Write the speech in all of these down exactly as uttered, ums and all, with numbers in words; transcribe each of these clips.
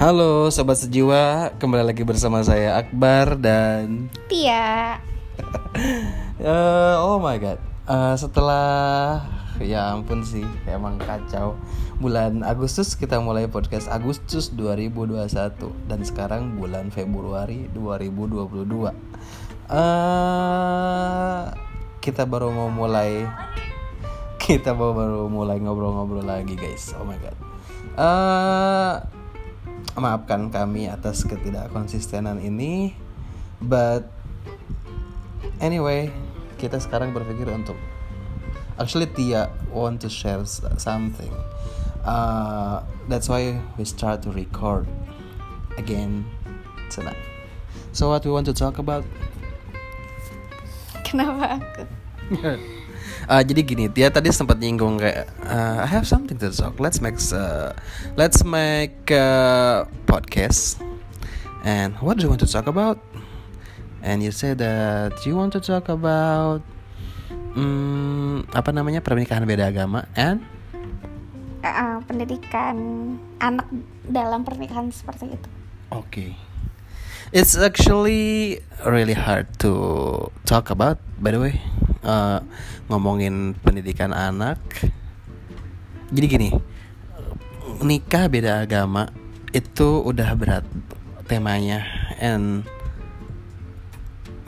Halo Sobat Sejiwa, kembali lagi bersama saya Akbar dan Tia. uh, Oh my god, uh, setelah, ya ampun sih, emang kacau. Bulan Agustus kita mulai podcast Agustus dua ribu dua puluh satu, dan sekarang bulan Februari dua ribu dua puluh dua. uh, Kita baru mau mulai Kita baru mulai ngobrol-ngobrol lagi guys. Oh my god. uh, Maafkan kami atas ketidakkonsistenan ini, but anyway, kita sekarang berpikir untuk actually Tia want to share something. Uh, that's why we start to record again tonight. So what we want to talk about? Kenapa aku? Uh, jadi gini, dia tadi sempat nyinggung kayak uh, I have something to talk. Let's make uh, let's make a podcast. And what do you want to talk about? And you said that you want to talk about um, apa namanya pernikahan beda agama and uh, pendidikan anak dalam pernikahan seperti itu. Oke. Okay. It's actually really hard to talk about, by the way. Uh, ngomongin pendidikan anak. Jadi gini, nikah beda agama itu udah berat temanya, and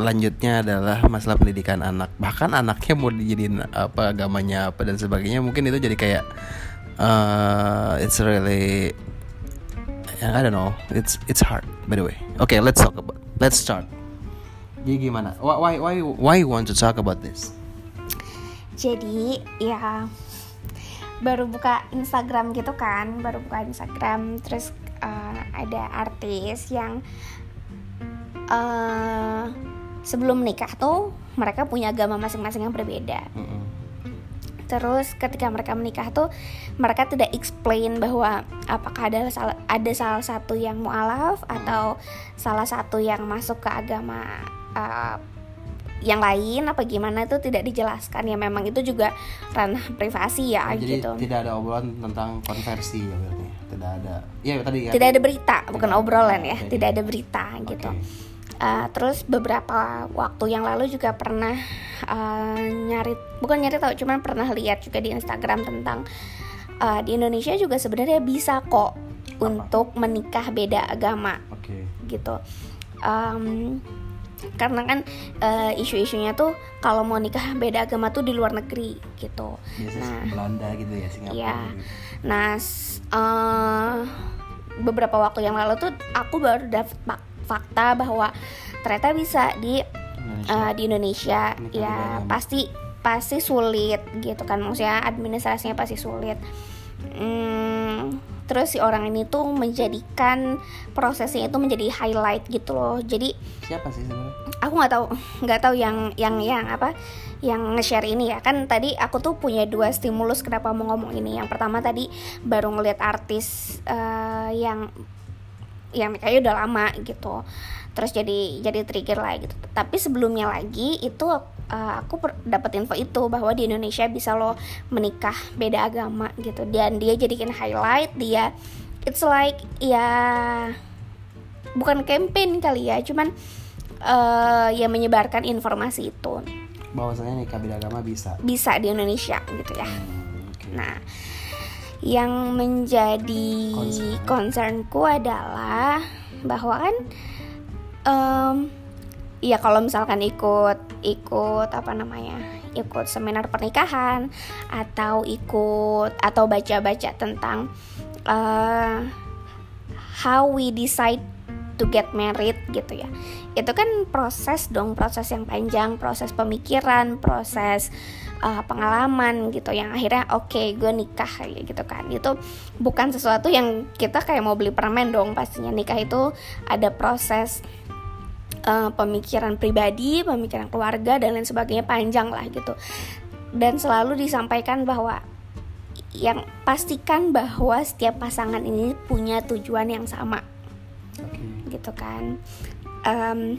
lanjutnya adalah masalah pendidikan anak. Bahkan anaknya mau dijadiin apa, agamanya apa dan sebagainya. Mungkin itu jadi kayak uh, it's really, I don't know, it's it's hard by the way. Okay, let's talk about. Let's start. Jadi gimana? Why why why you want to talk about this? Jadi ya baru buka Instagram gitu kan, baru buka Instagram, terus uh, ada artis yang uh, sebelum nikah tuh mereka punya agama masing-masing yang berbeda. Mm-hmm. Terus ketika mereka menikah tuh mereka tidak explain bahwa apakah ada salah, ada salah satu yang mu'alaf atau salah satu yang masuk ke agama Uh, yang lain apa gimana itu tidak dijelaskan, ya memang itu juga ranah privasi ya. Jadi gitu, tidak ada obrolan tentang konversi ya, berarti tidak ada ya tadi ya, tidak ada berita, bukan tidak obrolan ya, okay. Tidak ada berita gitu. Okay. uh, terus beberapa waktu yang lalu juga pernah uh, nyari bukan nyari tahu cuman pernah lihat juga di Instagram tentang uh, di Indonesia juga sebenarnya bisa kok apa? Untuk menikah beda agama. Okay. Gitu. um, Karena kan uh, isu-isunya tuh kalau mau nikah beda agama tuh di luar negeri gitu. Biasanya nah, Belanda gitu ya, Singapura. Iya. Gitu. Nah, uh, beberapa waktu yang lalu tuh aku baru dapat fakta bahwa ternyata bisa di Indonesia. Uh, di Indonesia nikah ya pasti pasti sulit gitu kan, maksudnya administrasinya pasti sulit. Hmm, terus si orang ini tuh menjadikan prosesnya itu menjadi highlight gitu loh. Jadi siapa sih sebenarnya? Aku nggak tahu, nggak tahu yang yang yang apa yang nge-share ini ya. Kan tadi aku tuh punya dua stimulus kenapa mau ngomong ini. Yang pertama tadi baru ngeliat artis uh, yang yang kayaknya udah lama gitu. Terus jadi jadi trigger lah gitu. Tapi sebelumnya lagi itu uh, aku per- dapat info itu bahwa di Indonesia bisa lo menikah beda agama gitu. Dan dia jadikan highlight, dia it's like ya bukan campaign kali ya, cuman uh, ya menyebarkan informasi itu. Bahwasanya nikah beda agama bisa. Bisa di Indonesia gitu ya. Hmm, okay. Nah, yang menjadi concern. concernku adalah bahwa kan um, ya kalau misalkan ikut ikut apa namanya ikut seminar pernikahan atau ikut atau baca-baca tentang uh, how we decide to get married gitu ya, itu kan proses dong, proses yang panjang, proses pemikiran, proses Uh, pengalaman gitu yang akhirnya oke okay, gue nikah kayak gitu kan. Itu bukan sesuatu yang kita kayak mau beli permen dong, pastinya nikah itu ada proses uh, pemikiran pribadi, pemikiran keluarga dan lain sebagainya, panjang lah gitu. Dan selalu disampaikan bahwa yang pastikan bahwa setiap pasangan ini punya tujuan yang sama. Okay. Gitu kan. um,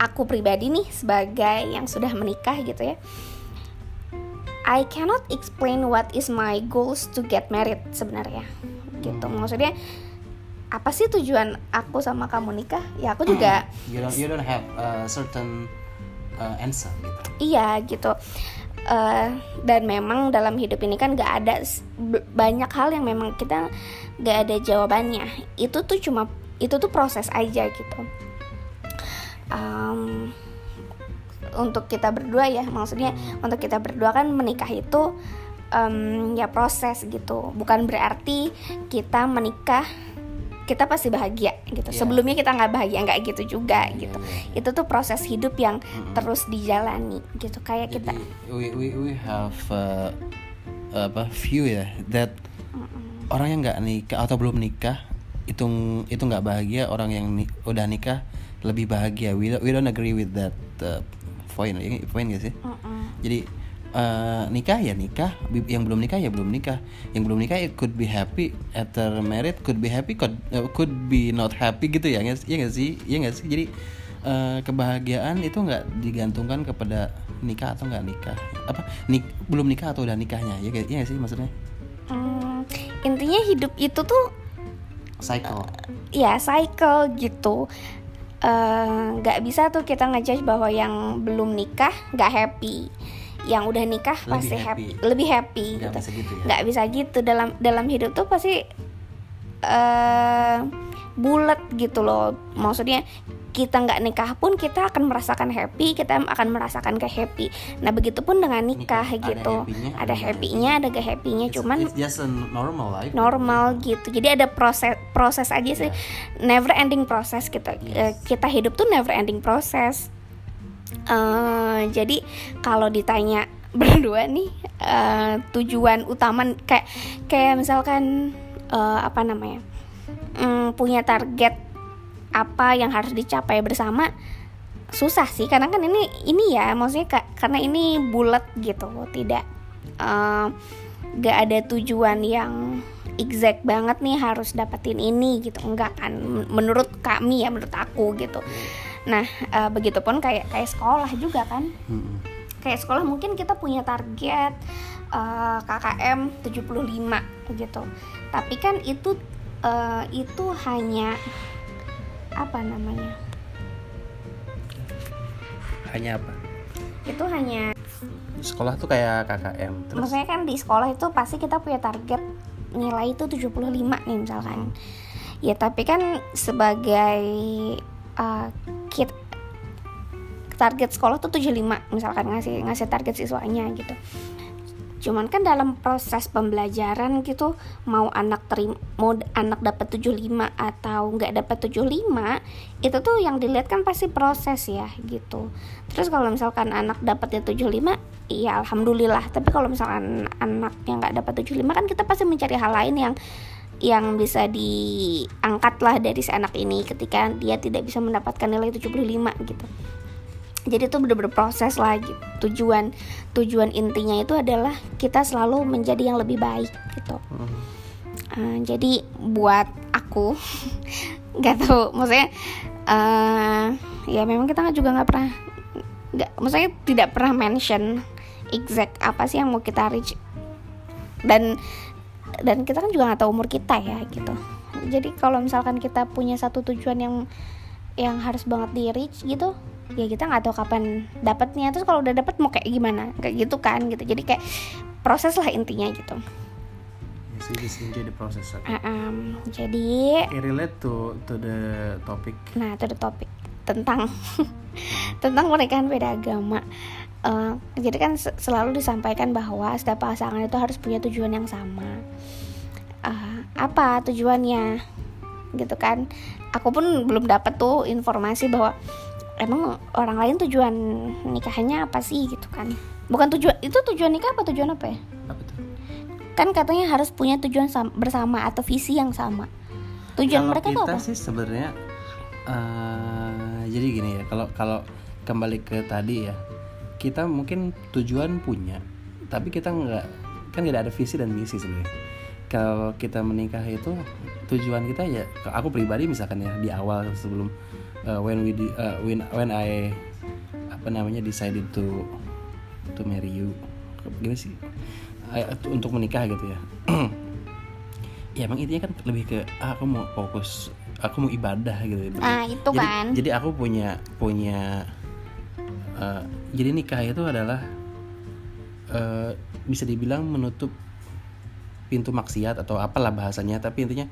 aku pribadi nih sebagai yang sudah menikah gitu ya, I cannot explain what is my goals to get married sebenarnya gitu. Maksudnya apa sih tujuan aku sama kamu nikah? Ya aku juga you don't, you don't have a certain uh, answer gitu. Iya gitu. Uh, dan memang dalam hidup ini kan gak ada banyak hal yang memang kita gak ada jawabannya. Itu tuh cuma itu tuh proses aja gitu. Um, untuk kita berdua ya, maksudnya untuk kita berdua kan menikah itu um, ya proses gitu. Bukan berarti kita menikah kita pasti bahagia gitu. Yeah. Sebelumnya kita nggak bahagia, nggak gitu juga gitu. Yeah. Itu tuh proses hidup yang mm-hmm. terus dijalani gitu. Kayak jadi, kita we we we have uh, apa view ya that mm-hmm. orang yang nggak nikah atau belum nikah itu itu nggak bahagia, orang yang ni, udah nikah lebih bahagia. We don't, we don't agree with that uh, point. Point nggak sih? Mm-hmm. Jadi Uh, nikah ya nikah, yang belum nikah ya belum nikah, yang belum nikah it could be happy after married, could be happy, could, uh, could be not happy gitu ya, ya nggak sih, ya nggak sih. Jadi uh, kebahagiaan itu nggak digantungkan kepada nikah atau nggak nikah, apa nik belum nikah atau udah nikahnya, ya nggak ya sih maksudnya. Hmm, intinya hidup itu tuh cycle. Uh, ya cycle gitu. Nggak uh, bisa tuh kita ngejudge bahwa yang belum nikah nggak happy, yang udah nikah lebih pasti happy. happy lebih happy nggak gitu. Bisa gitu ya? Nggak bisa gitu dalam dalam hidup tuh pasti uh, bulat gitu loh, maksudnya kita nggak nikah pun kita akan merasakan happy, kita akan merasakan ke happy. Nah begitupun dengan nikah, nikah gitu ada happy-nya ada gak happy-nya, cuman it's just a normal life normal gitu. Jadi ada proses proses aja sih, yeah. Never ending proses kita gitu. Yes. Kita hidup tuh never ending proses. Uh, jadi kalau ditanya berdua nih uh, tujuan utama kayak kayak misalkan uh, apa namanya um, punya target apa yang harus dicapai bersama, susah sih karena kan ini ini ya maksudnya kak, karena ini bulat gitu, tidak uh, gak ada tujuan yang exact banget nih harus dapetin ini gitu, enggak kan, menurut kami ya, menurut aku gitu. Nah uh, begitupun kayak kayak sekolah juga kan, hmm. kayak sekolah mungkin kita punya target uh, K K M tujuh puluh lima gitu, tapi kan itu uh, itu hanya apa namanya hanya apa itu hanya sekolah tuh kayak K K M terus. Maksudnya kan di sekolah itu pasti kita punya target nilai itu tujuh puluh lima nih misalkan. Ya tapi kan sebagai uh, kid, target sekolah tuh tujuh puluh lima misalkan, ngasih ngasih target siswanya gitu. Cuman kan dalam proses pembelajaran gitu, mau anak terima, mau anak dapat tujuh puluh lima atau enggak dapat tujuh puluh lima, itu tuh yang dilihat kan pasti proses ya gitu. Terus kalau misalkan anak dapatnya tujuh puluh lima, iya alhamdulillah. Tapi kalau misalkan anaknya enggak dapat tujuh puluh lima kan kita pasti mencari hal lain yang yang bisa diangkat lah dari si anak ini ketika dia tidak bisa mendapatkan nilai tujuh puluh lima gitu. Jadi itu benar-benar proses lah gitu. Tujuan tujuan intinya itu adalah kita selalu menjadi yang lebih baik gitu. Mm. Uh, jadi buat aku nggak tahu, maksudnya uh, ya memang kita juga nggak pernah, nggak, maksudnya tidak pernah mention exact apa sih yang mau kita reach, dan dan kita kan juga nggak tahu umur kita ya gitu. Jadi kalau misalkan kita punya satu tujuan yang yang harus banget di reach gitu, ya kita nggak tahu kapan dapatnya, terus kalau udah dapat mau kayak gimana kayak gitu kan gitu. Jadi kayak proses lah intinya gitu. Yes, we just enjoy the process. Okay. Uh, um, jadi it relate to to the topic. Nah, to the topic tentang tentang pernikahan beda agama. Uh, jadi kan selalu disampaikan bahwa setiap pasangan itu harus punya tujuan yang sama. Uh, apa tujuannya gitu kan? Aku pun belum dapat tuh informasi bahwa emang orang lain tujuan nikahnya apa sih gitu kan. Bukan tujuan, itu tujuan nikah apa tujuan apa ya? Apa tuh? Kan katanya harus punya tujuan sama, bersama atau visi yang sama. Tujuan kalau mereka tuh apa? Kita sih sebenarnya uh, jadi gini ya, kalau kalau kembali ke tadi ya, kita mungkin tujuan punya, tapi kita nggak, kan nggak ada visi dan misi sebenarnya. Kalau kita menikah itu tujuan kita ya, aku pribadi misalkan ya di awal sebelum Uh, when we di, uh, when when I apa namanya decided to to marry you, gimana sih I, untuk menikah gitu ya. ya emang intinya kan lebih ke ah, aku mau fokus, aku mau ibadah gitu. Ah itu jadi, kan. Jadi aku punya punya uh, jadi nikah itu adalah uh, bisa dibilang menutup pintu maksiat atau apalah bahasanya, tapi intinya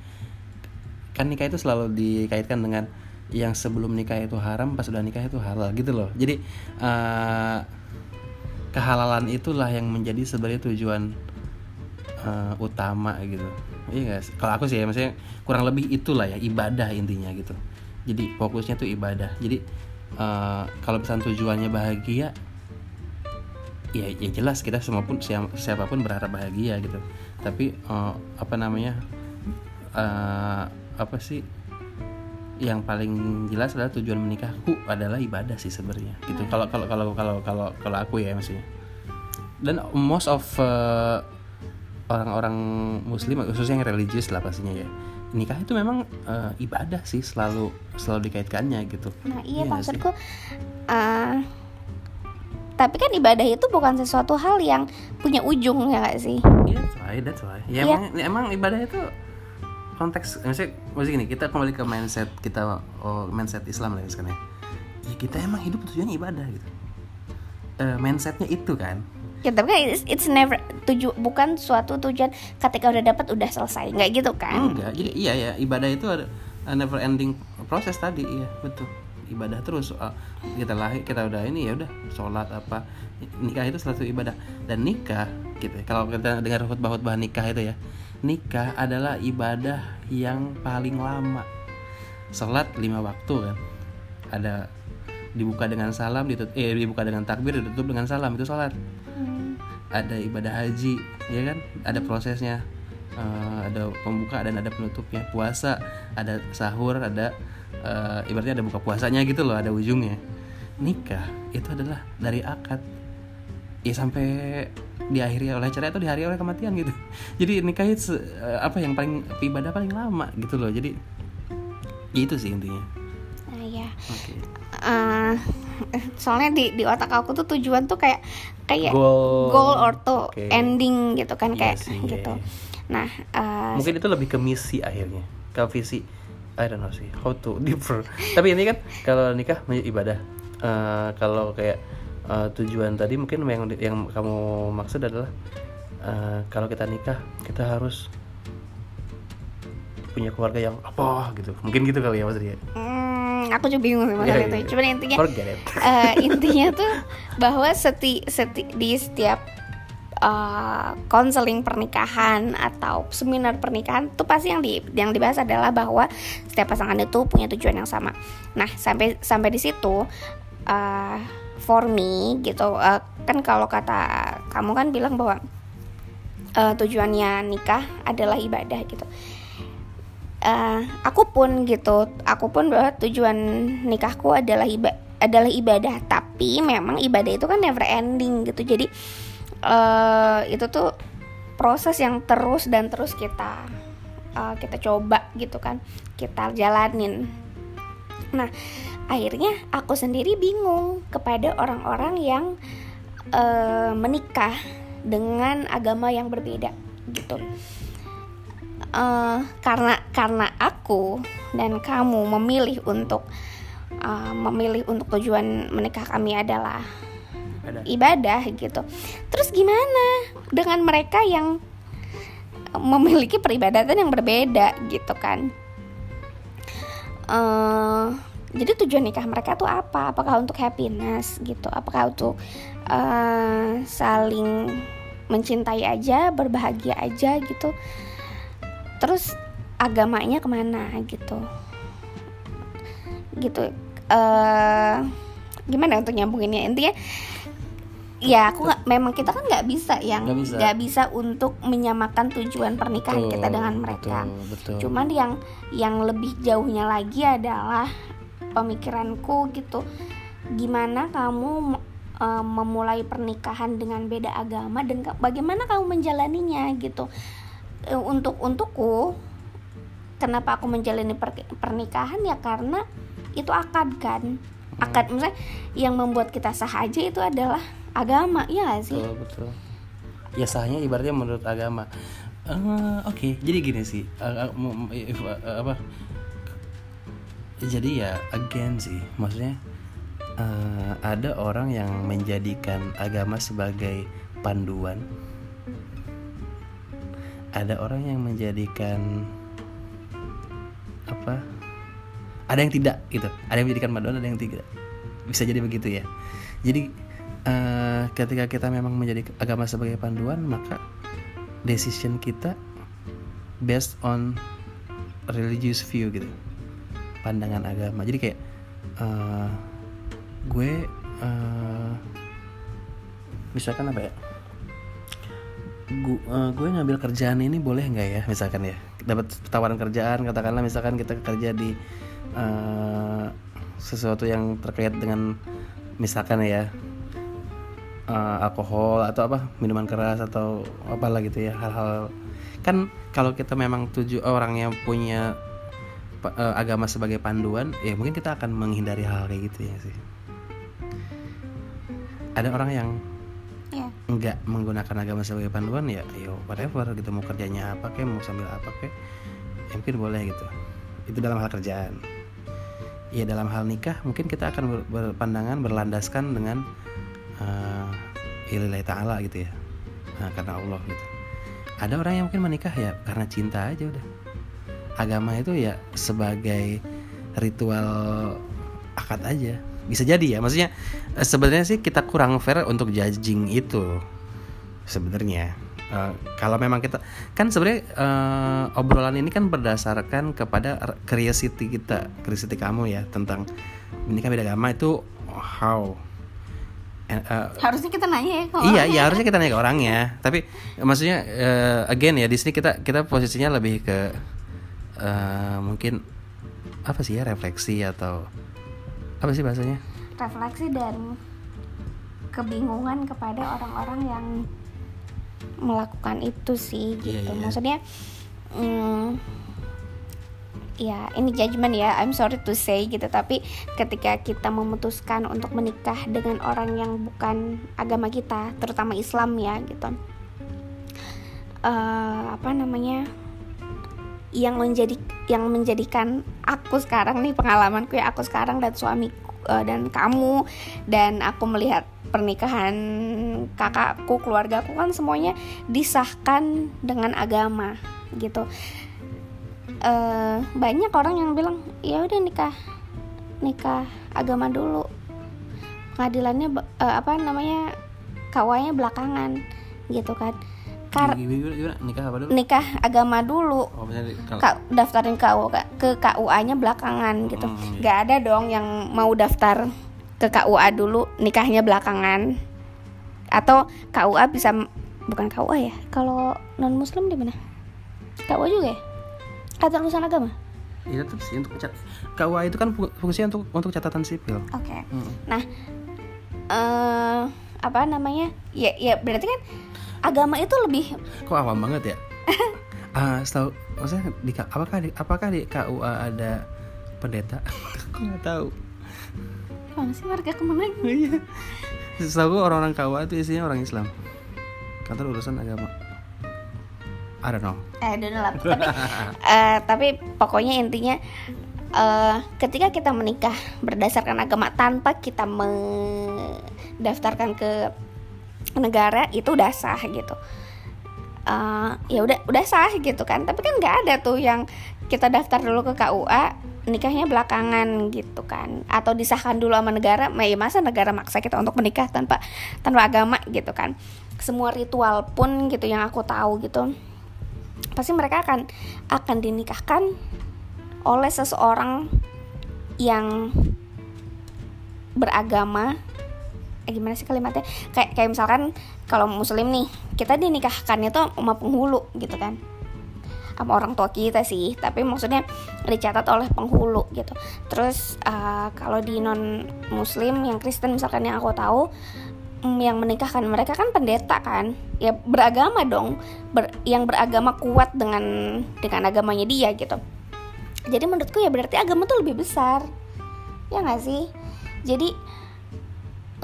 kan nikah itu selalu dikaitkan dengan yang sebelum nikah itu haram, pas sudah nikah itu halal gitu loh. Jadi uh, kehalalan itulah yang menjadi sebenarnya tujuan uh, utama gitu. Iya guys, kalau aku sih ya, maksudnya kurang lebih itulah ya, ibadah intinya gitu. Jadi fokusnya tuh ibadah. Jadi uh, kalau pesan tujuannya bahagia, ya, ya jelas kita semua pun siapapun berharap bahagia gitu. Tapi uh, apa namanya uh, apa sih? Yang paling jelas adalah tujuan menikahku adalah ibadah sih sebenarnya gitu. Kalau kalau kalau kalau kalau kalau aku ya maksudnya. Dan most of uh, orang-orang muslim khususnya yang religius lah pastinya ya, nikah itu memang uh, ibadah sih selalu selalu dikaitkannya gitu. Nah iya, iya maksudku uh, tapi kan ibadah itu bukan sesuatu hal yang punya ujung ya nggak sih? Iya that's why, that's why. Ya, yeah. emang, emang ibadah itu konteks, maksudnya, maksudnya gini, kita kembali ke mindset kita, oh, mindset Islam lah misalnya. Ya kita emang hidup tujuannya ibadah gitu. Uh, mindsetnya itu kan. Ya tapi kan it's, it's never tuju, bukan suatu tujuan ketika udah dapat udah selesai, nggak gitu kan? Enggak, jadi iya ya ibadah itu ada never ending proses tadi, iya betul. Ibadah terus uh, kita lahir kita udah ini ya udah sholat apa nikah itu selalu ibadah dan nikah gitu. Kalau kita dengar khutbah-khutbah nikah itu ya. Nikah adalah ibadah yang paling lama. Salat lima waktu kan. Ada dibuka dengan salam, ditutup, eh dibuka dengan takbir, ditutup dengan salam, itu salat. Hmm. Ada ibadah haji, ya kan? Ada prosesnya. Uh, ada pembuka dan ada penutupnya. Puasa, ada sahur, ada uh, ibaratnya ada buka puasanya gitu loh, ada ujungnya. Nikah itu adalah dari akad ya sampai diakhiri oleh cerai atau diakhiri oleh kematian gitu. Jadi nikah itu apa yang paling ibadah paling lama gitu loh. Jadi itu sih intinya. Uh, ya. Okay. Uh, soalnya di di otak aku tuh tujuan tuh kayak kayak goal, goal or to okay. ending gitu kan kayak yes, gitu. Yeah. Nah, uh, mungkin itu lebih ke misi akhirnya. Ke visi I don't know sih how to differ. Tapi ini kan kalau nikah menjadi ibadah. Uh, kalau kayak Uh, tujuan tadi mungkin yang yang kamu maksud adalah uh, kalau kita nikah kita harus punya keluarga yang apa gitu, mungkin gitu kali ya maksudnya. Hmm, aku juga bingung sih masalah yeah, itu. Yeah, Cuman intinya uh, intinya tuh bahwa seti, seti di setiap konseling uh, pernikahan atau seminar pernikahan itu pasti yang di yang dibahas adalah bahwa setiap pasangan itu punya tujuan yang sama. Nah sampai sampai di situ. Uh, for me gitu uh, kan kalau kata kamu kan bilang bahwa uh, tujuannya nikah adalah ibadah gitu. Uh, aku pun gitu, aku pun bahwa tujuan nikahku adalah iba- adalah ibadah, tapi memang ibadah itu kan never ending gitu. Jadi uh, itu tuh proses yang terus dan terus kita uh, kita coba gitu kan, kita jalanin. Nah, akhirnya aku sendiri bingung kepada orang-orang yang e, menikah dengan agama yang berbeda gitu. E, karena karena aku dan kamu memilih untuk e, memilih untuk tujuan menikah kami adalah ibadah. ibadah gitu. Terus gimana dengan mereka yang memiliki peribadatan yang berbeda gitu kan? E, Jadi tujuan nikah mereka tuh apa? Apakah untuk happiness gitu? Apakah untuk uh, saling mencintai aja, berbahagia aja gitu? Terus agamanya kemana gitu? Gitu. Uh, gimana untuk nyambunginnya? Intinya, ya aku nggak. Memang kita kan nggak bisa yang nggak bisa. Gak bisa untuk menyamakan tujuan pernikahan betul, kita dengan mereka. Betul, betul. Cuman yang yang lebih jauhnya lagi adalah pemikiranku gitu, gimana kamu e, memulai pernikahan dengan beda agama dan ka- bagaimana kamu menjalaninya gitu. E, untuk untukku, kenapa aku menjalani per- pernikahan ya karena itu akad kan, akad misalnya yang membuat kita sah aja itu adalah agama ya gak sih? Betul, betul. Ya sahnya ibaratnya menurut agama. Uh, Oke, okay. Jadi gini sih, uh, uh, uh, apa? Jadi ya, again sih, maksudnya uh, ada orang yang menjadikan agama sebagai panduan, ada orang yang menjadikan apa? Ada yang tidak gitu, ada yang menjadikan panduan, ada yang tidak. Bisa jadi begitu ya. Jadi uh, ketika kita memang menjadikan agama sebagai panduan, maka decision kita based on religious view gitu, pandangan agama. Jadi kayak uh, gue uh, misalkan apa ya, Gu, uh, gue ngambil kerjaan ini boleh nggak ya, misalkan ya, dapat tawaran kerjaan, katakanlah misalkan kita kerja di uh, sesuatu yang terkait dengan misalkan ya, Uh, alkohol atau apa, minuman keras atau apalah gitu ya, hal-hal kan. Kalau kita memang tujuh orang yang punya uh, agama sebagai panduan, ya mungkin kita akan menghindari hal kayak gitu ya sih. Ada orang yang yeah. nggak menggunakan agama sebagai panduan, ya yo whatever gitu, mau kerjanya apa kayak, mau sambil apa kayak, ya mungkin boleh gitu. Itu dalam hal kerjaan. Ya dalam hal nikah mungkin kita akan berpandangan berlandaskan dengan Uh, Ilahi Ta'ala gitu ya, nah, karena Allah gitu. Ada orang yang mungkin menikah ya karena cinta aja udah. Agama itu ya sebagai ritual akad aja. Bisa jadi ya, maksudnya sebenarnya sih kita kurang fair untuk judging itu sebenarnya. Uh, kalau memang kita kan sebenarnya uh, obrolan ini kan berdasarkan kepada curiosity kita, curiosity kamu ya tentang menikah beda agama itu how. Uh, harusnya kita nanya ya ke orangnya. Iya, iya harusnya kita nanya ke orangnya. Tapi maksudnya uh, again ya, di sini kita kita posisinya lebih ke uh, mungkin apa sih ya, refleksi atau apa sih bahasanya? Refleksi dan kebingungan kepada orang-orang yang melakukan itu sih gitu. Yeah, yeah. Maksudnya mm, ya ini judgement ya, I'm sorry to say gitu, tapi ketika kita memutuskan untuk menikah dengan orang yang bukan agama kita, terutama Islam ya gitu, uh, apa namanya, yang menjadi yang menjadikan aku sekarang nih, pengalamanku ya, aku sekarang dan suamiku uh, dan kamu, dan aku melihat pernikahan kakakku, keluargaku kan semuanya disahkan dengan agama gitu. Uh, banyak orang yang bilang ya udah nikah nikah agama dulu, pengadilannya uh, apa namanya kawanya belakangan gitu kan. Kar- nikah apa dulu? Nikah agama dulu, oh, Ka- daftarin K U ke K U A-nya belakangan gitu. hmm, iya. Gak ada dong yang mau daftar ke K U A dulu, nikahnya belakangan. Atau K U A bisa, bukan K U A ya, kalau non muslim di mana? K U A juga ya? Kata urusan agama? Iya tetap sih, untuk K U A itu kan fungsinya untuk untuk catatan sipil. Oke. Okay. Mm. Nah, uh, apa namanya? Ya, ya berarti kan agama itu lebih. Kok awam banget ya? Ah, uh, setahu maksudnya di apakah di, apakah di K U A ada pendeta? Aku nggak tahu. Kamu sih warga kemana gitu? Setahu orang-orang K U A itu isinya orang Islam. Kata urusan agama. I don't know. Eh, don't know lah. Tapi, uh, tapi pokoknya intinya uh, ketika kita menikah berdasarkan agama tanpa kita mendaftarkan ke negara, itu udah sah gitu. Uh, ya udah udah sah gitu kan. Tapi kan nggak ada tuh yang kita daftar dulu ke K U A, nikahnya belakangan gitu kan, atau disahkan dulu sama negara. Ya masa negara maksa kita untuk menikah tanpa tanpa agama gitu kan. Semua ritual pun gitu yang aku tahu gitu, pasti mereka akan akan dinikahkan oleh seseorang yang beragama. Eh, gimana sih kalimatnya? Kayak kayak misalkan kalau muslim nih, kita dinikahkannya tuh sama penghulu gitu kan, sama orang tua kita sih, tapi maksudnya dicatat oleh penghulu gitu. Terus uh, kalau di non muslim yang Kristen misalkan yang aku tahu, yang menikahkan mereka kan pendeta kan, ya beragama dong, Ber, yang beragama kuat dengan dengan agamanya dia gitu. Jadi menurutku ya berarti agama tuh lebih besar, ya nggak sih? Jadi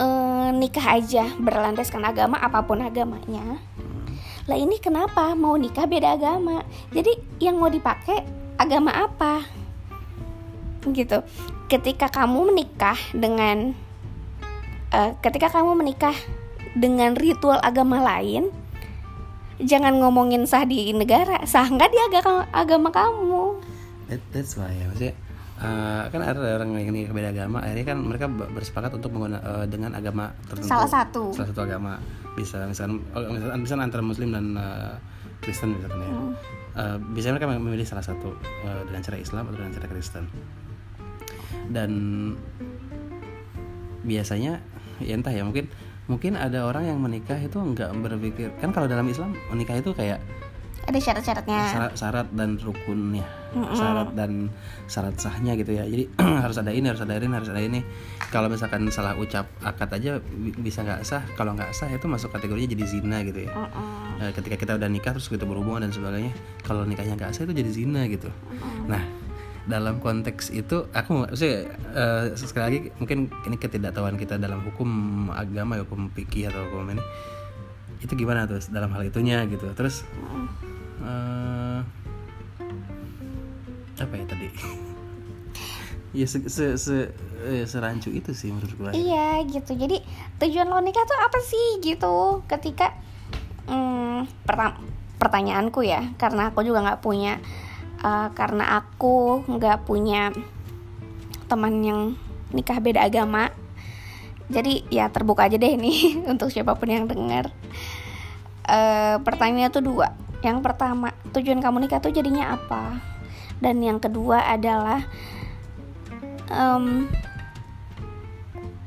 eh, nikah aja berlandaskan agama, apapun agamanya. lah ini kenapa mau nikah beda agama, jadi yang mau dipakai agama apa gitu. Ketika kamu menikah dengan uh, ketika kamu menikah dengan ritual agama lain, jangan ngomongin sah di negara, sah nggak di agama, agama kamu. That, that's why ya, maksudnya Uh, kan ada orang yang ini beda agama, akhirnya kan mereka bersepakat untuk menggunakan uh, dengan agama tertentu, salah satu salah satu agama, bisa misalkan misalkan, misalkan antara Muslim dan uh, Kristen misalkan ya, hmm. uh, bisa mereka memilih salah satu uh, dengan cara Islam atau dengan cara Kristen, dan biasanya ya entah ya mungkin mungkin ada orang yang menikah itu nggak berpikir, kan kalau dalam Islam menikah itu kayak ada syarat-syaratnya, syarat, syarat dan rukunnya, mm-hmm. syarat dan syarat sahnya gitu ya. Jadi harus ada ini, harus ada ini, harus ada ini. Kalau misalkan salah ucap akad aja bisa nggak sah. Kalau nggak sah itu masuk kategorinya jadi zina gitu ya. Mm-hmm. Ketika kita udah nikah terus kita berhubungan dan sebagainya, kalau nikahnya nggak sah itu jadi zina gitu. Mm-hmm. Nah dalam konteks itu aku sih uh, sekali lagi mungkin ini ketidaktahuan kita dalam hukum agama, hukum fikih atau hukum ini itu gimana terus dalam hal itunya gitu terus. Mm-hmm. Uh, apa ya tadi? Ya se se se serancu itu sih menurut gue. Iya gitu. Jadi tujuan lo nikah tuh apa sih gitu? Ketika hmm, pertam- pertanyaanku ya, karena aku juga nggak punya, uh, karena aku nggak punya teman yang nikah beda agama. Jadi ya terbuka aja deh nih untuk siapapun yang dengar. Uh, pertanyaannya tuh dua. Yang pertama, tujuan kamu nikah tuh jadinya apa? Dan yang kedua adalah um,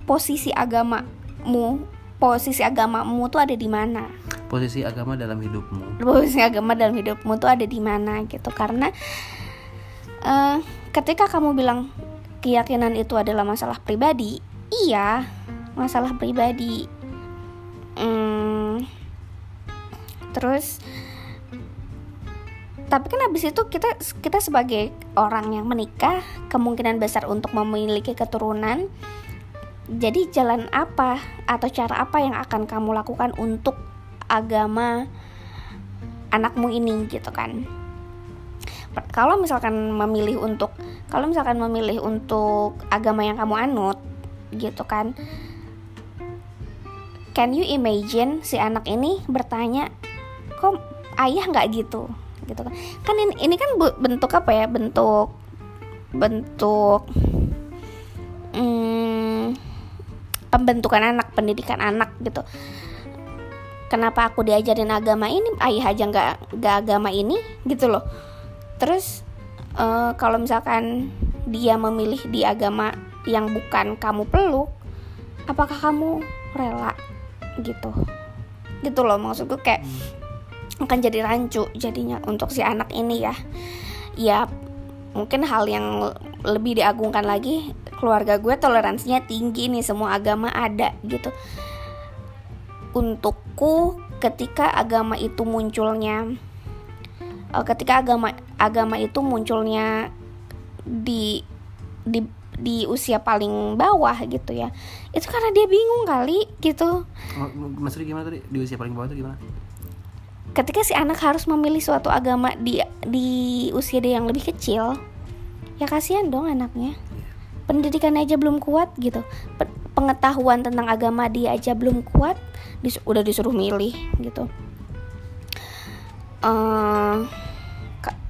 posisi agamamu, posisi agamamu tuh ada di mana? Posisi agama dalam hidupmu. Posisi agama dalam hidupmu tuh ada di mana gitu? Karena uh, ketika kamu bilang keyakinan itu adalah masalah pribadi, iya, masalah pribadi. Hmm, terus tapi kan abis itu kita kita sebagai orang yang menikah kemungkinan besar untuk memiliki keturunan. Jadi jalan apa atau cara apa yang akan kamu lakukan untuk agama anakmu ini gitu kan? Kalau misalkan memilih untuk kalau misalkan memilih untuk agama yang kamu anut gitu kan? Can you imagine si anak ini bertanya, kok ayah nggak gitu? Gitu kan, kan ini, ini kan bentuk apa ya bentuk bentuk hmm, pembentukan anak, pendidikan anak gitu. Kenapa aku diajarin agama ini, ayah aja nggak nggak agama ini gitu loh. Terus uh, kalau misalkan dia memilih di agama yang bukan kamu peluk, apakah kamu rela gitu gitu loh, maksudku kayak akan jadi rancu jadinya untuk si anak ini ya. Ya mungkin hal yang lebih diagungkan lagi, keluarga gue toleransinya tinggi nih, semua agama ada gitu. Untukku ketika agama itu munculnya ketika agama agama itu munculnya di di di usia paling bawah gitu ya, itu karena dia bingung kali gitu. Maksudnya gimana tadi, di usia paling bawah itu gimana? Ketika si anak harus memilih suatu agama di di usia dia yang lebih kecil, ya kasihan dong anaknya. Pendidikannya aja belum kuat gitu, pengetahuan tentang agama dia aja belum kuat, dis- udah disuruh milih gitu. Uh, ke-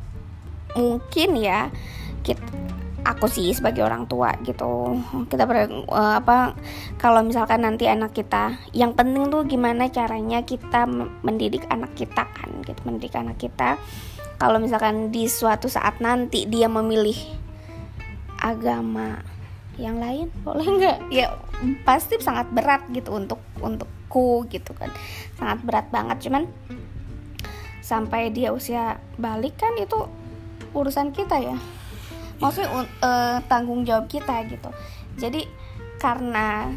mungkin ya, kita, aku sih sebagai orang tua gitu, kita ber, uh, apa kalau misalkan nanti anak kita, yang penting tuh gimana caranya kita mendidik anak kita kan gitu, mendidik anak kita. Kalau misalkan di suatu saat nanti dia memilih agama yang lain, boleh nggak? Ya pasti sangat berat gitu untuk untukku gitu kan, sangat berat banget. Cuman sampai dia usia balik kan itu urusan kita ya, maksudnya uh, tanggung jawab kita gitu. Jadi karena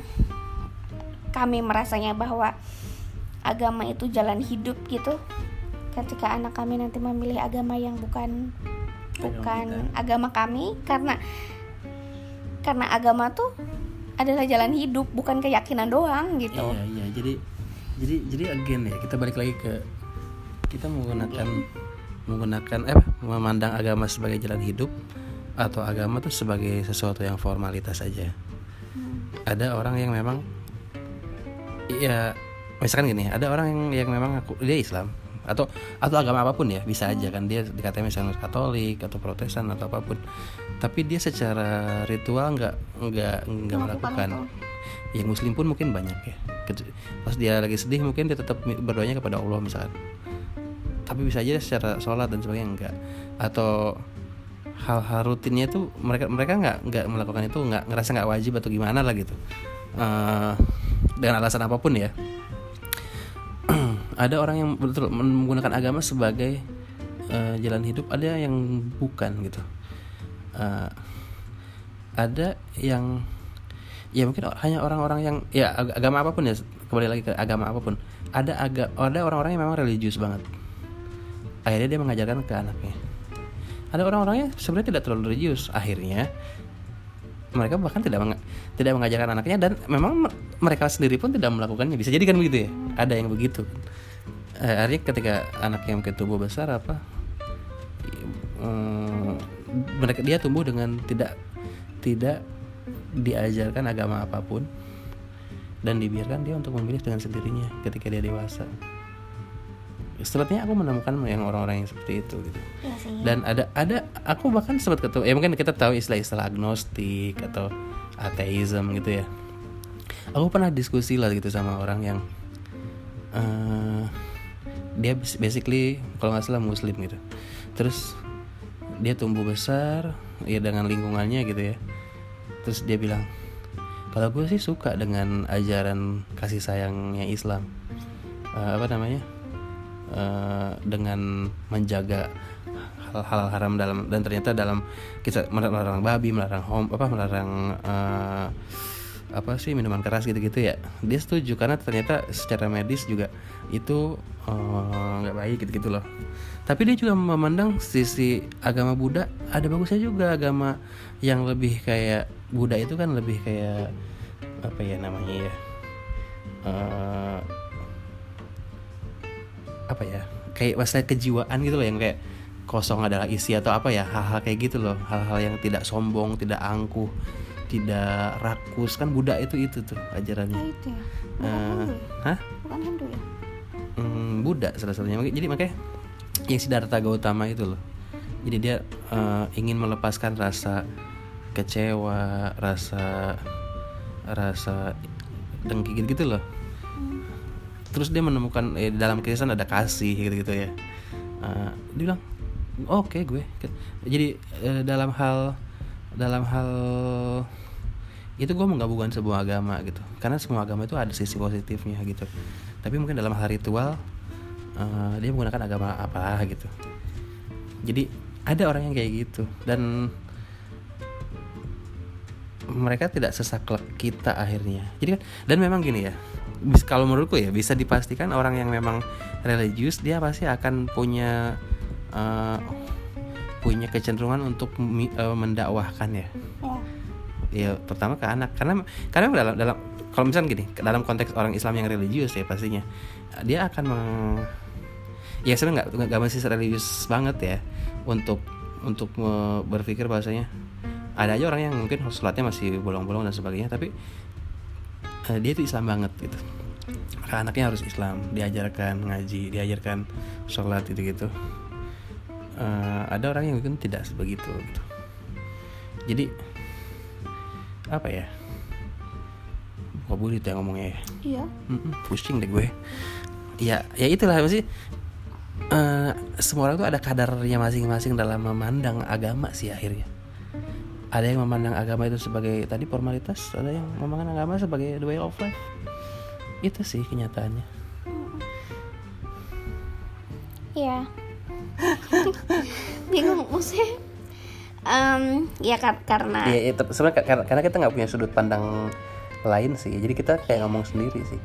kami merasanya bahwa agama itu jalan hidup gitu, ketika anak kami nanti memilih agama yang bukan bukan agama kami, karena karena agama tuh adalah jalan hidup, bukan keyakinan doang gitu. Iya iya. Jadi jadi jadi again ya, kita balik lagi ke kita menggunakan menggunakan eh memandang agama sebagai jalan hidup atau agama tuh sebagai sesuatu yang formalitas aja. Ada orang yang memang ya misalkan gini, ada orang yang, yang memang aku, dia Islam atau atau agama apapun ya, bisa aja kan dia dikatakan misalnya Katolik atau Protestan atau apapun, tapi dia secara ritual nggak nggak nggak melakukan. Yang Muslim pun mungkin banyak ya, pas dia lagi sedih mungkin dia tetap berdoanya kepada Allah misalkan, tapi bisa aja secara sholat dan sebagainya enggak, atau hal-hal rutinnya itu mereka mereka nggak nggak melakukan itu, nggak ngerasa nggak wajib atau gimana lah gitu, uh, dengan alasan apapun ya. Ada orang yang betul menggunakan agama sebagai uh, jalan hidup, ada yang bukan gitu, uh, ada yang ya mungkin hanya orang-orang yang ya agama apapun ya, kembali lagi ke agama apapun, ada aga, ada orang-orang yang memang religius banget, akhirnya dia mengajarkan ke anaknya. Ada orang-orang yang sebenarnya tidak terlalu religius, akhirnya mereka bahkan tidak meng, tidak mengajarkan anaknya, dan memang mereka sendiri pun tidak melakukannya. Bisa jadi kan begitu ya, ada yang begitu. Eh, akhirnya ketika anaknya mungkin tumbuh besar apa, eh, mereka dia tumbuh dengan tidak tidak diajarkan agama apapun, dan dibiarkan dia untuk memilih dengan sendirinya ketika dia dewasa. Sepertinya aku menemukan yang orang-orang yang seperti itu gitu. Ya, dan ada ada aku bahkan sempat ketemu, ya mungkin kita tahu istilah-istilah agnostik atau ateisme gitu ya. Aku pernah diskusi lah gitu sama orang yang uh, dia basically kalau nggak salah Muslim gitu. Terus dia tumbuh besar ya dengan lingkungannya gitu ya. Terus dia bilang, kalau gue sih suka dengan ajaran kasih sayangnya Islam, uh, apa namanya? Uh, dengan menjaga hal-hal haram dalam, dan ternyata dalam kisah melarang babi, melarang hom, apa melarang uh, apa sih minuman keras gitu-gitu ya, dia setuju karena ternyata secara medis juga itu nggak uh, baik gitu-gitu loh. Tapi dia juga memandang sisi agama Buddha ada bagusnya juga, agama yang lebih kayak Buddha itu kan lebih kayak apa ya namanya ya uh, apa ya kayak masalah kejiwaan gitu loh, yang kayak kosong adalah isi atau apa ya, hal-hal kayak gitu loh, hal-hal yang tidak sombong, tidak angkuh, tidak rakus kan Buddha itu itu tuh ajarannya. Ya itu ya. Bukan uh, hah? Bukan Hindu ya? Hmm, Buddha salah satunya. Jadi makanya yang Siddhartha Gautama itu loh. Jadi dia uh, ingin melepaskan rasa kecewa, rasa rasa dengki gitu loh. Terus dia menemukan eh, dalam Kristen ada kasih gitu-gitu ya. Uh, dia bilang, oh, "Oke, okay, gue." Jadi eh, dalam hal dalam hal itu gue menggabungkan sebuah agama gitu. Karena semua agama itu ada sisi positifnya gitu. Tapi mungkin dalam hal ritual uh, dia menggunakan agama apa gitu. Jadi ada orang yang kayak gitu, dan mereka tidak sesaklek kita akhirnya. Jadi kan, dan memang gini ya, kalau menurutku ya bisa dipastikan orang yang memang religius dia pasti akan punya uh, punya kecenderungan untuk uh, mendakwahkan ya. Oh. Ya pertama ke anak, karena karena dalam dalam kalau misalnya gini, dalam konteks orang Islam yang religius ya pastinya dia akan meng, ya sebenarnya nggak nggak masih religius banget ya untuk untuk berpikir bahasanya. Ada aja orang yang mungkin sholatnya masih bolong-bolong dan sebagainya, tapi dia itu Islam banget gitu. Maka anaknya harus Islam, diajarkan ngaji, diajarkan sholat gitu-gitu. Uh, ada orang yang mungkin tidak sebegitu gitu. Jadi apa ya? Buka bulit yang ngomongnya ya. Iya. Mm-mm, pusing deh gue. Ya, ya itulah masih uh, semua orang tuh ada kadarnya masing-masing dalam memandang agama sih akhirnya. Ada yang memandang agama itu sebagai tadi formalitas, ada yang memandang agama sebagai the way of life. Itu sih kenyataannya. Ya. Bingung maksudnya. Um, ya karena. Ya, ya sebenarnya karena, karena kita nggak punya sudut pandang lain sih. Jadi kita kayak ngomong sendiri sih.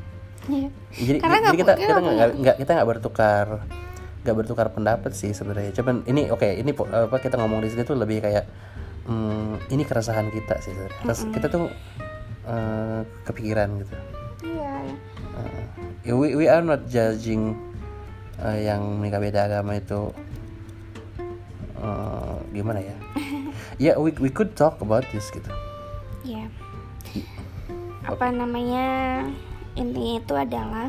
Iya. Jadi, jadi gak, kita kita nggak kita nggak bertukar. Gak bertukar pendapat sih sebenarnya. Cuman ini oke, okay, ini apa kita ngomong di sini tuh lebih kayak mm, ini keresahan kita sih. Keres, kita tuh uh, kepikiran gitu. Iya. Yeah. Uh, we we are not judging uh, yang menikah beda agama itu uh, gimana ya? Ya, yeah, we we could talk about this gitu. Ya. Yeah. Apa namanya, intinya itu adalah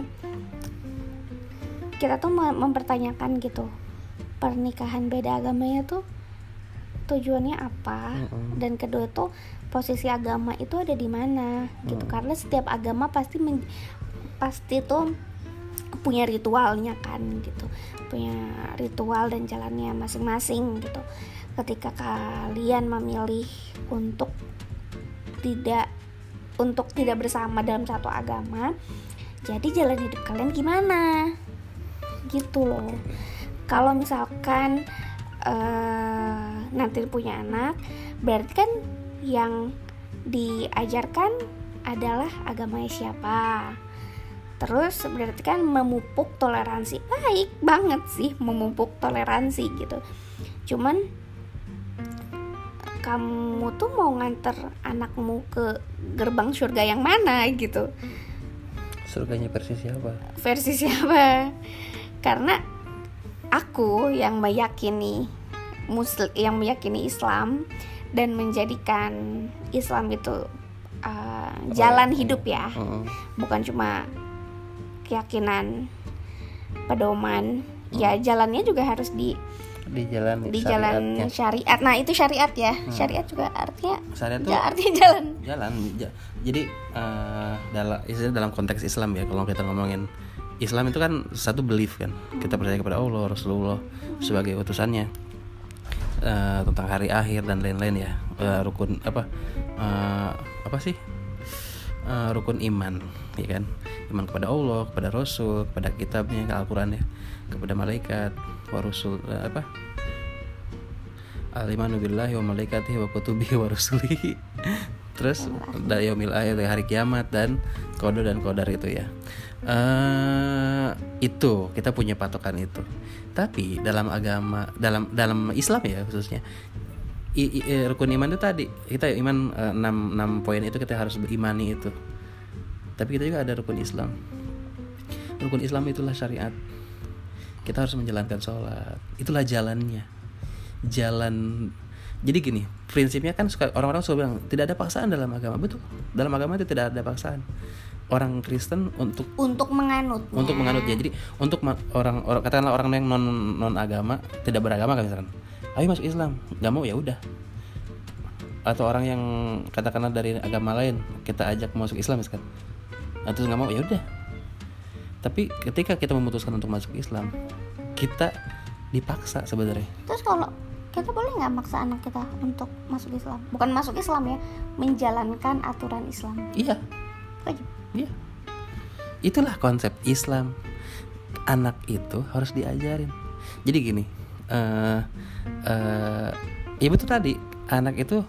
kita tuh mempertanyakan gitu, pernikahan beda agamanya tuh tujuannya apa, mm-hmm. dan kedua tuh posisi agama itu ada di mana gitu, mm. karena setiap agama pasti men- pasti tuh punya ritualnya kan gitu, punya ritual dan jalannya masing-masing gitu. Ketika kalian memilih untuk tidak untuk tidak bersama dalam satu agama, jadi jalan hidup kalian gimana? Gitu loh. Kalau misalkan uh, nanti punya anak, berarti kan yang diajarkan adalah agamanya siapa. Terus berarti kan memupuk toleransi, baik banget sih memupuk toleransi gitu. Cuman kamu tuh mau nganter anakmu ke gerbang surga yang mana gitu? Surganya versi siapa? Versi siapa? Karena aku yang meyakini Muslim, yang meyakini Islam dan menjadikan Islam itu uh, jalan hidup ya, uh-uh. bukan cuma keyakinan, pedoman, uh-uh. ya jalannya juga harus di di jalan di jalan syariat. Nah itu syariat ya, uh-huh. syariat juga artinya syariat itu artinya jalan jalan. Jadi uh, dalam dalam konteks Islam ya, kalau kita ngomongin Islam itu kan satu belief kan, kita percaya kepada Allah, Rasulullah sebagai utusannya, uh, tentang hari akhir dan lain-lain ya, uh, rukun apa uh, apa sih uh, rukun iman, ya kan, iman kepada Allah, kepada Rasul, kepada kitabnya, ke Al-Quran ya, kepada malaikat, warusul uh, apa al-imanu billahi wa malaikatihi wa kutubihi wa rusulihi, terus dari yaumil akhir, dari hari kiamat, dan qada dan qadar itu ya. Uh, itu kita punya patokan itu. Tapi dalam agama, dalam dalam Islam ya khususnya, I, I, rukun iman itu tadi, kita iman uh, enam enam poin itu kita harus berimani itu. Tapi kita juga ada rukun Islam. Rukun Islam itulah syariat. Kita harus menjalankan sholat. Itulah jalannya. Jalan. Jadi gini, prinsipnya kan suka, orang-orang suka bilang tidak ada paksaan dalam agama. Betul, dalam agama itu tidak ada paksaan. Orang Kristen untuk untuk menganut untuk menganut ya. Jadi untuk orang, orang katakanlah orang yang non non agama, tidak beragama kan misalkan, ayo masuk Islam, nggak mau ya udah. Atau orang yang katakanlah dari agama lain kita ajak masuk Islam misalkan, atau nggak mau ya udah. Tapi ketika kita memutuskan untuk masuk Islam, kita dipaksa sebenarnya. Terus kalau kita boleh nggak maksa anak kita untuk masuk Islam? Bukan masuk Islam ya, menjalankan aturan Islam. Iya. Wajib. Iya. Itulah konsep Islam. Anak itu harus diajarin. Jadi gini, uh, uh, ya betul tadi, anak itu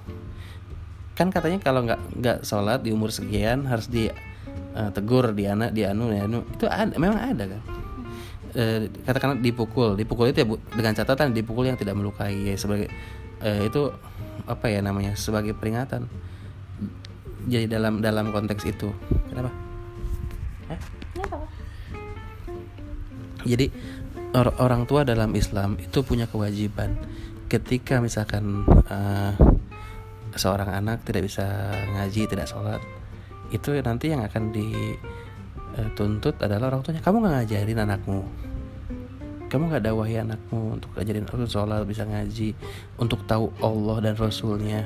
kan katanya kalau nggak nggak sholat di umur sekian harus ditegur, uh, di anak, di anu, di anu. Itu ada, memang ada kan. E, katakanlah dipukul, dipukul itu ya bu, dengan catatan dipukul yang tidak melukai ya, sebagai e, itu apa ya namanya, sebagai peringatan. Jadi dalam dalam konteks itu, kenapa? Hah? Kenapa? Jadi or, orang tua dalam Islam itu punya kewajiban ketika misalkan uh, seorang anak tidak bisa ngaji, tidak sholat, itu nanti yang akan di tuntut adalah orang tuanya, kamu gak ngajarin anakmu, kamu gak dakwahi anakmu untuk ngajarin untuk sholat, bisa ngaji, untuk tahu Allah dan Rasulnya.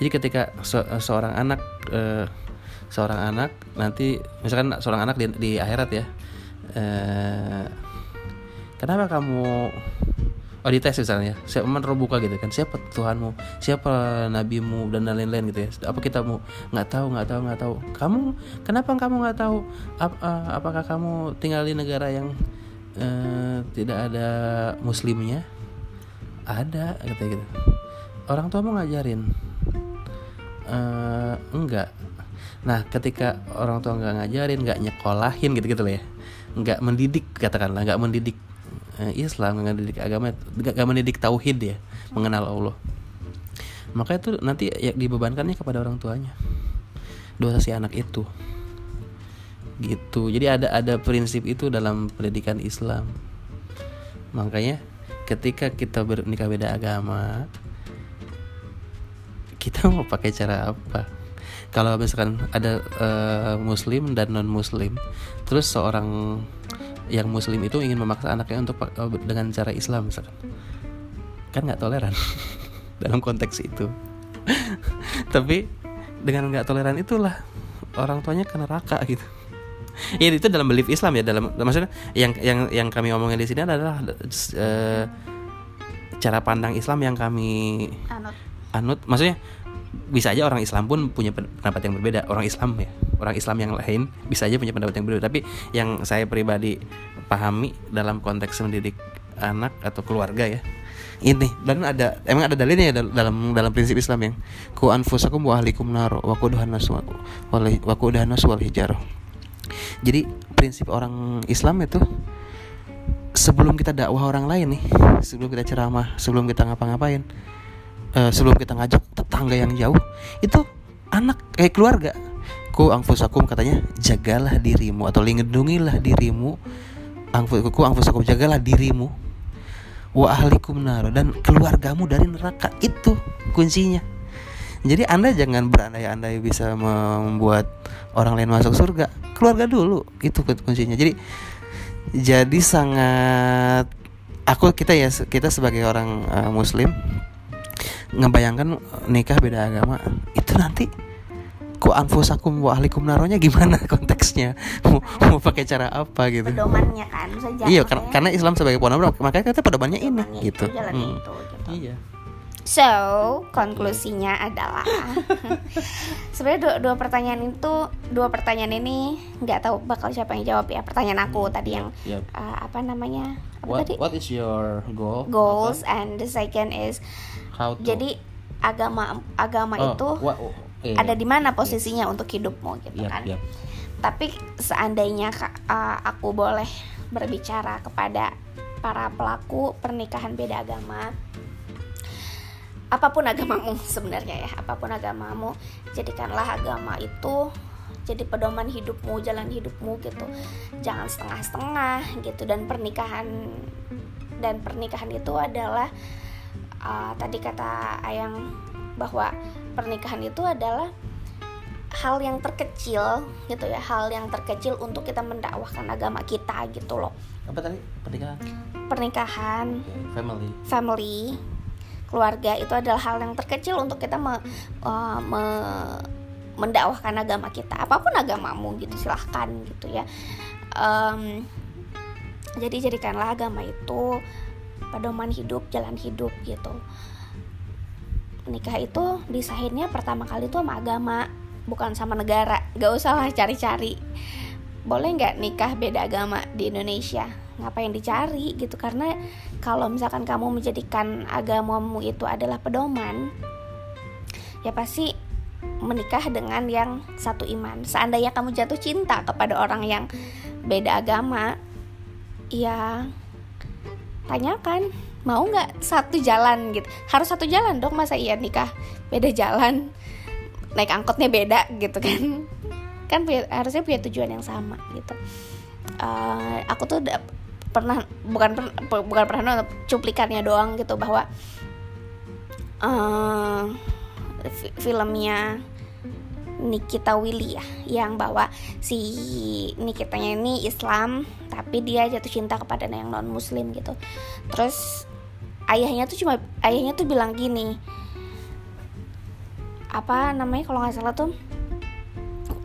Jadi ketika se- seorang anak e, seorang anak nanti misalkan seorang anak di, di akhirat ya, e, kenapa kamu oh dites misalnya, siapa menerobuka gitu kan, siapa Tuhanmu, siapa nabimu dan lain-lain gitu ya, apa kitabmu, nggak tahu nggak tahu nggak tahu kamu, kenapa kamu nggak tahu? Ap, uh, apakah kamu tinggal di negara yang uh, tidak ada muslimnya? Ada gitu gitu orang tua mau ngajarin, uh, enggak. Nah ketika orang tua nggak ngajarin, nggak nyekolahin gitu gitu lah ya, nggak mendidik, katakanlah nggak mendidik Islam, mendidik agama, gak mendidik tauhid ya, mengenal Allah, maka itu nanti ya, dibebankannya kepada orang tuanya, dosa si anak itu gitu. Jadi ada ada prinsip itu dalam pendidikan Islam. Makanya ketika kita bernikah beda agama, kita mau pakai cara apa? Kalau misalkan ada uh, muslim dan non muslim, terus seorang yang muslim itu ingin memaksa anaknya untuk uh, dengan cara Islam misalkan, kan nggak toleran dalam konteks itu. Tapi dengan nggak toleran itulah orang tuanya ke neraka gitu. Ya itu dalam belief Islam ya, dalam maksudnya yang yang yang kami omongin di sini adalah uh, cara pandang Islam yang kami anut. Anut maksudnya bisa aja orang Islam pun punya pendapat yang berbeda, orang Islam ya, orang Islam yang lain bisa aja punya pendapat yang berbeda. Tapi yang saya pribadi pahami dalam konteks mendidik anak atau keluarga ya ini, dan ada emang ada dalilnya ya dalam dalam prinsip Islam yang ku anfusakum wa ahlikum nar wa quduhan nas wa quduhan nas wal hijarah. Jadi prinsip orang Islam itu sebelum kita dakwah orang lain nih, sebelum kita ceramah, sebelum kita ngapa-ngapain, uh, sebelum kita ngajak tetangga yang jauh, itu anak kayak eh, keluarga. Ku anfusakum katanya, jagalah dirimu atau lindungilah dirimu. Ku anfusakum, jagalah dirimu. Wa ahlikum nar, dan keluargamu dari neraka. Itu kuncinya. Jadi Anda jangan berandai-andai bisa membuat orang lain masuk surga. Keluarga dulu, itu kuncinya. Jadi jadi sangat aku kita ya kita sebagai orang uh, muslim ngebayangkan nikah beda agama itu nanti ku anfusakum wa ahlikum naronya gimana konteksnya? Mau, mau pakai cara apa gitu? Pedomannya kan saja. Iya, kar- karena Islam sebagai pedoman, makanya kata pedomannya ini gitu. Itu, hmm. itu, gitu. Iya. So, konklusinya adalah sebenarnya dua, dua pertanyaan itu, dua pertanyaan ini nggak tahu bakal siapa yang jawab ya. Pertanyaan aku tadi yang yep. uh, apa namanya? Apa what, tadi? What is your goal? Goals apa? And the second is how to. Jadi agama agama oh, itu what, oh, eh, ada di mana posisinya yes. untuk hidupmu gitu yep, kan. Yep. Tapi seandainya uh, aku boleh berbicara kepada para pelaku pernikahan beda agama, apapun agamamu sebenarnya ya, apapun agamamu, jadikanlah agama itu jadi pedoman hidupmu, jalan hidupmu gitu. Jangan setengah-setengah gitu. Dan pernikahan dan pernikahan itu adalah uh, tadi kata Ayang bahwa pernikahan itu adalah hal yang terkecil gitu ya, hal yang terkecil untuk kita mendakwahkan agama kita gitu loh. Apa tadi? Pernikahan. Pernikahan. Okay. Family. Family. Keluarga itu adalah hal yang terkecil untuk kita me, uh, me, mendakwahkan agama kita, apapun agamamu gitu, silahkan gitu ya. Um, jadi jadikanlah agama itu pedoman hidup, jalan hidup gitu. Nikah itu disahinnya pertama kali itu sama agama, bukan sama negara. Gak usahlah cari-cari. Boleh nggak nikah beda agama di Indonesia? Ngapain dicari gitu, karena kalau misalkan kamu menjadikan agamamu itu adalah pedoman ya pasti menikah dengan yang satu iman. Seandainya kamu jatuh cinta kepada orang yang beda agama ya tanyakan mau nggak satu jalan gitu, harus satu jalan dong, masa iya nikah beda jalan, naik angkotnya beda gitu kan, kan punya, harusnya punya tujuan yang sama gitu. Uh, aku tuh da- pernah bukan per, bukan pernah cuplikannya doang gitu bahwa uh, f- filmnya Nikita Willy ya, yang bahwa si Nikitanya ini Islam tapi dia jatuh cinta kepada yang non muslim gitu. Terus ayahnya tuh cuma ayahnya tuh bilang gini, apa namanya kalau nggak salah tuh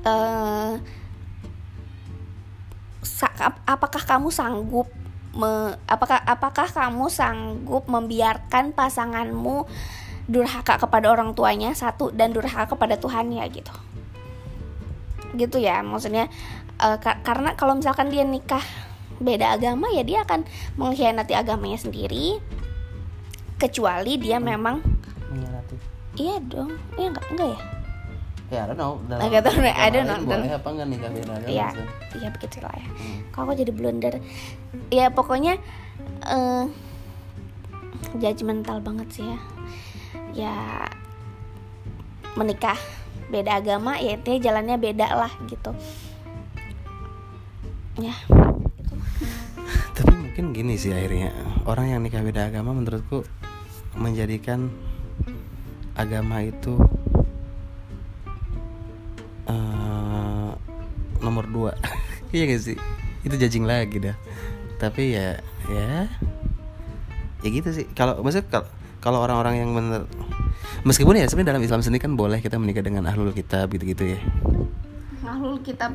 uh, apakah kamu sanggup me, apakah apakah kamu sanggup membiarkan pasanganmu durhaka kepada orang tuanya satu dan durhaka kepada Tuhannya gitu. Gitu ya, maksudnya e, ka, karena kalau misalkan dia nikah beda agama ya dia akan mengkhianati agamanya sendiri, kecuali dia memang mengkhianati. Iya dong. Iya enggak enggak ya? Ya, I don't know. Dalam I don't know. I don't know. Boleh apa enggak nikah beda agama? Iya, iya begitulah ya. Hmm. Kok aku jadi blunder? Ya pokoknya uh, judgmental banget sih ya. Ya menikah beda agama ya intinya jalannya beda lah gitu. Ya. Gitu. Tapi mungkin mungkin gini sih akhirnya, orang yang nikah beda agama menurutku menjadikan agama itu uh, nomor dua. Iya gak sih? Itu judging lagi dah. Tapi ya ya ya gitu sih. Kalau maksudnya kalau orang-orang yang bener, meskipun ya sebenarnya dalam Islam sendiri kan boleh kita menikah dengan ahlul kitab gitu-gitu ya. Ahlul kitab.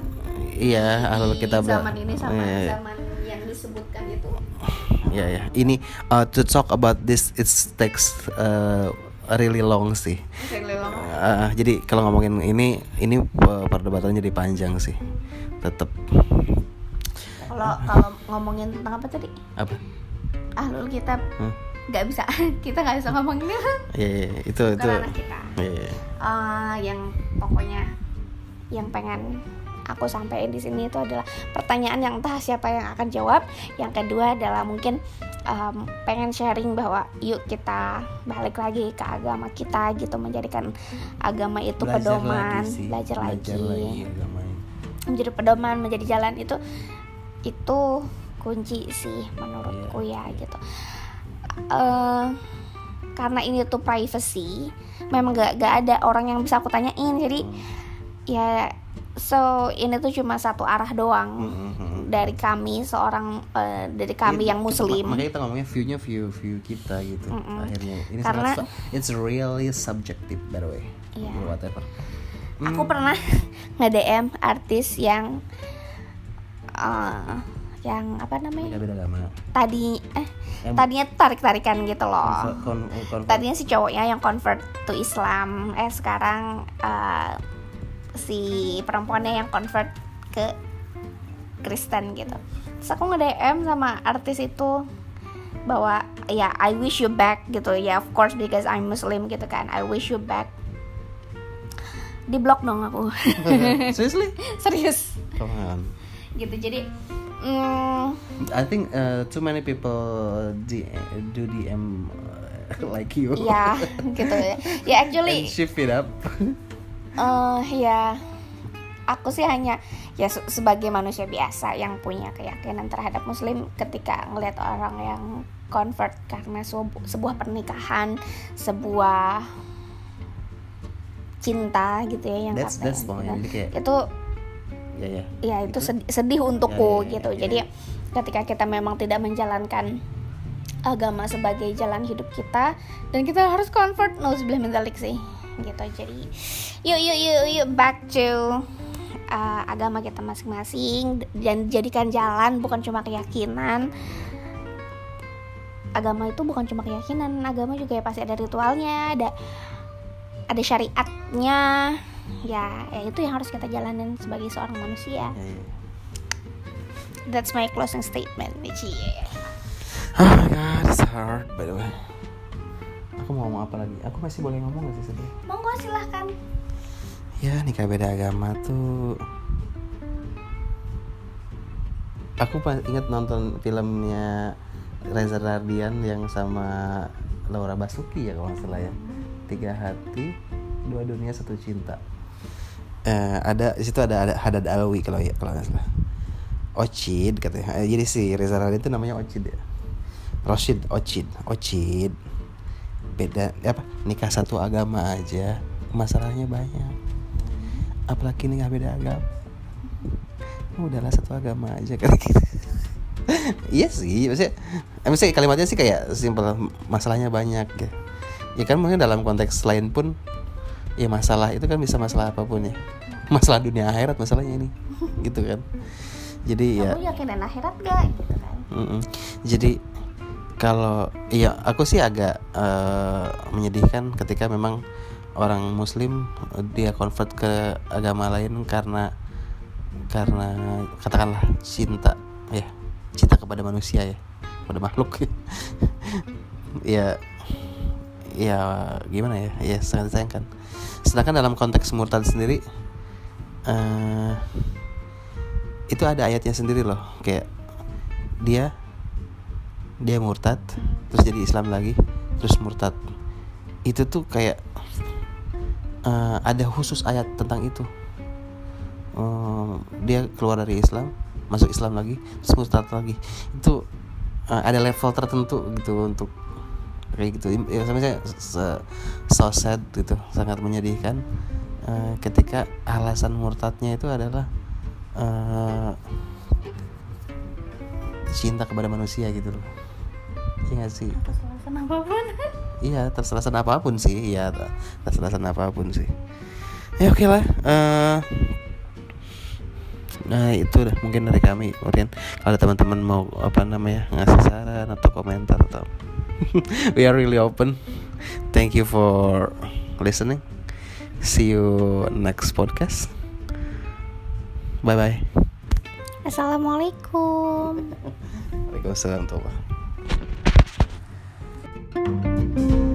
Iya, ahlul kitab zaman ini sama ya, zaman ya. Yang disebutkan itu. Ya ya, ini uh, to talk about this it takes uh, really long sih. Really long. Uh, jadi kalau ngomongin ini ini perdebatannya jadi panjang sih. Tetap. Kalau kalau ngomongin tentang apa tadi? Apa? Ahlul kitab. Hmm? Nggak bisa, kita nggak bisa ngomongin itu. Iya, yeah, itu bukan itu. Anak kita. Yeah. Uh, yang pokoknya yang pengen aku sampaikan di sini itu adalah pertanyaan yang entah siapa yang akan jawab. Yang kedua adalah mungkin um, pengen sharing bahwa yuk kita balik lagi ke agama kita gitu, menjadikan agama itu belajar pedoman, lagi belajar, belajar lagi, lagi menjadi pedoman, menjadi jalan itu itu kunci sih menurutku yeah. ya gitu. Uh, karena ini tuh privacy, memang gak, gak ada orang yang bisa aku tanyain. Jadi ya so ini tuh cuma satu arah doang mm-hmm. dari kami seorang uh, dari kami It, yang muslim. Makanya kita ngomongnya view-nya view view kita gitu mm-hmm. akhirnya. Ini karena sangat, it's really subjective by the way. Yeah. Whatever. Mm. Aku pernah nge-D M artis yang uh, yang apa namanya tadi eh yang tadinya tarik-tarikan gitu loh kon- kon- tadinya si cowoknya yang convert to Islam eh sekarang uh, si perempuannya yang convert ke Kristen gitu. Terus aku nge-D M sama artis itu bahwa ya I wish you back gitu ya, of course because I'm Muslim gitu kan, I wish you back. Di blok dong aku. Seriously? Serius. Keren. Gitu jadi Mm. I think uh, too many people do D M uh, like you. Yeah, gitu ya. Yeah, actually. And shift it up. Uh, ya, aku sih hanya ya sebagai manusia biasa yang punya keyakinan terhadap Muslim ketika ngelihat orang yang convert karena sebu- sebuah pernikahan, sebuah cinta gitu ya yang that's, katanya. That's fine. Gitu. Itu. Ya, ya. ya itu sedih, sedih untukku ya, ya, ya, gitu ya, ya. Jadi ketika kita memang tidak menjalankan agama sebagai jalan hidup kita dan kita harus convert nauzubillah min dzalik sih gitu. Jadi yuk yuk yuk yuk back to uh, agama kita masing-masing dan jadikan jalan, bukan cuma keyakinan. Agama itu bukan cuma keyakinan, agama juga ya pasti ada ritualnya, ada ada syariatnya. Ya, ya itu yang harus kita jalanin sebagai seorang manusia. Yeah. That's my closing statement, Michi. Oh my god, it's hard by the way. Aku mau ngomong apa lagi? Aku masih boleh ngomong nggak sih sebenarnya? Monggo silahkan. Ya, nikah beda agama tuh. Aku ingat nonton filmnya Reza Ardian yang sama Laura Basuki ya kalau nggak salah ya. Tiga hati, dua dunia, satu cinta. Uh, ada di situ ada, ada Hadad Alwi kalau ya kalau nggak salah. Ochid katanya. Jadi si Reza Ardian itu namanya Ochid ya. Rashid Ochid, Ochid. Beda apa? Nikah satu agama aja, masalahnya banyak. Apalagi nikah beda agama. Udahlah satu agama aja kan gitu. Iya sih, maksudnya, maksudnya kalimatnya sih kayak simpel, masalahnya banyak ya. Ya kan mungkin dalam konteks lain pun ya masalah itu kan bisa masalah apapun ya, masalah dunia akhirat masalahnya ini gitu kan. Jadi ya kamu yakin dengan akhirat gak gitu kan. Mm-mm. Jadi kalau ya aku sih agak uh, menyedihkan ketika memang orang muslim uh, dia convert ke agama lain karena karena katakanlah cinta ya, cinta kepada manusia ya, kepada makhluk ya. ya ya gimana ya, ya sangat disayangkan. Sedangkan dalam konteks murtad sendiri uh, itu ada ayatnya sendiri loh, kayak dia dia murtad terus jadi Islam lagi terus murtad. Itu tuh kayak uh, ada khusus ayat tentang itu. Um, dia keluar dari Islam, masuk Islam lagi, terus murtad lagi. Itu uh, ada level tertentu gitu untuk kayak gitu. Ya, sama saya so sad gitu, sangat menyedihkan uh, ketika alasan murtadnya itu adalah uh, cinta kepada manusia gitu loh. Iya sih. Terselasan apapun. Iya, terselasan apapun sih. Iya, terselasan apapun sih. Ya oke okay lah. Uh, nah itu dah mungkin dari kami. Kemudian kalau teman-teman mau apa namanya ngasih saran atau komentar atau we are really open. Thank you for listening. See you next podcast. Bye bye. Assalamualaikum. Waalaikumsalam warahmatullahi wabarakatuh.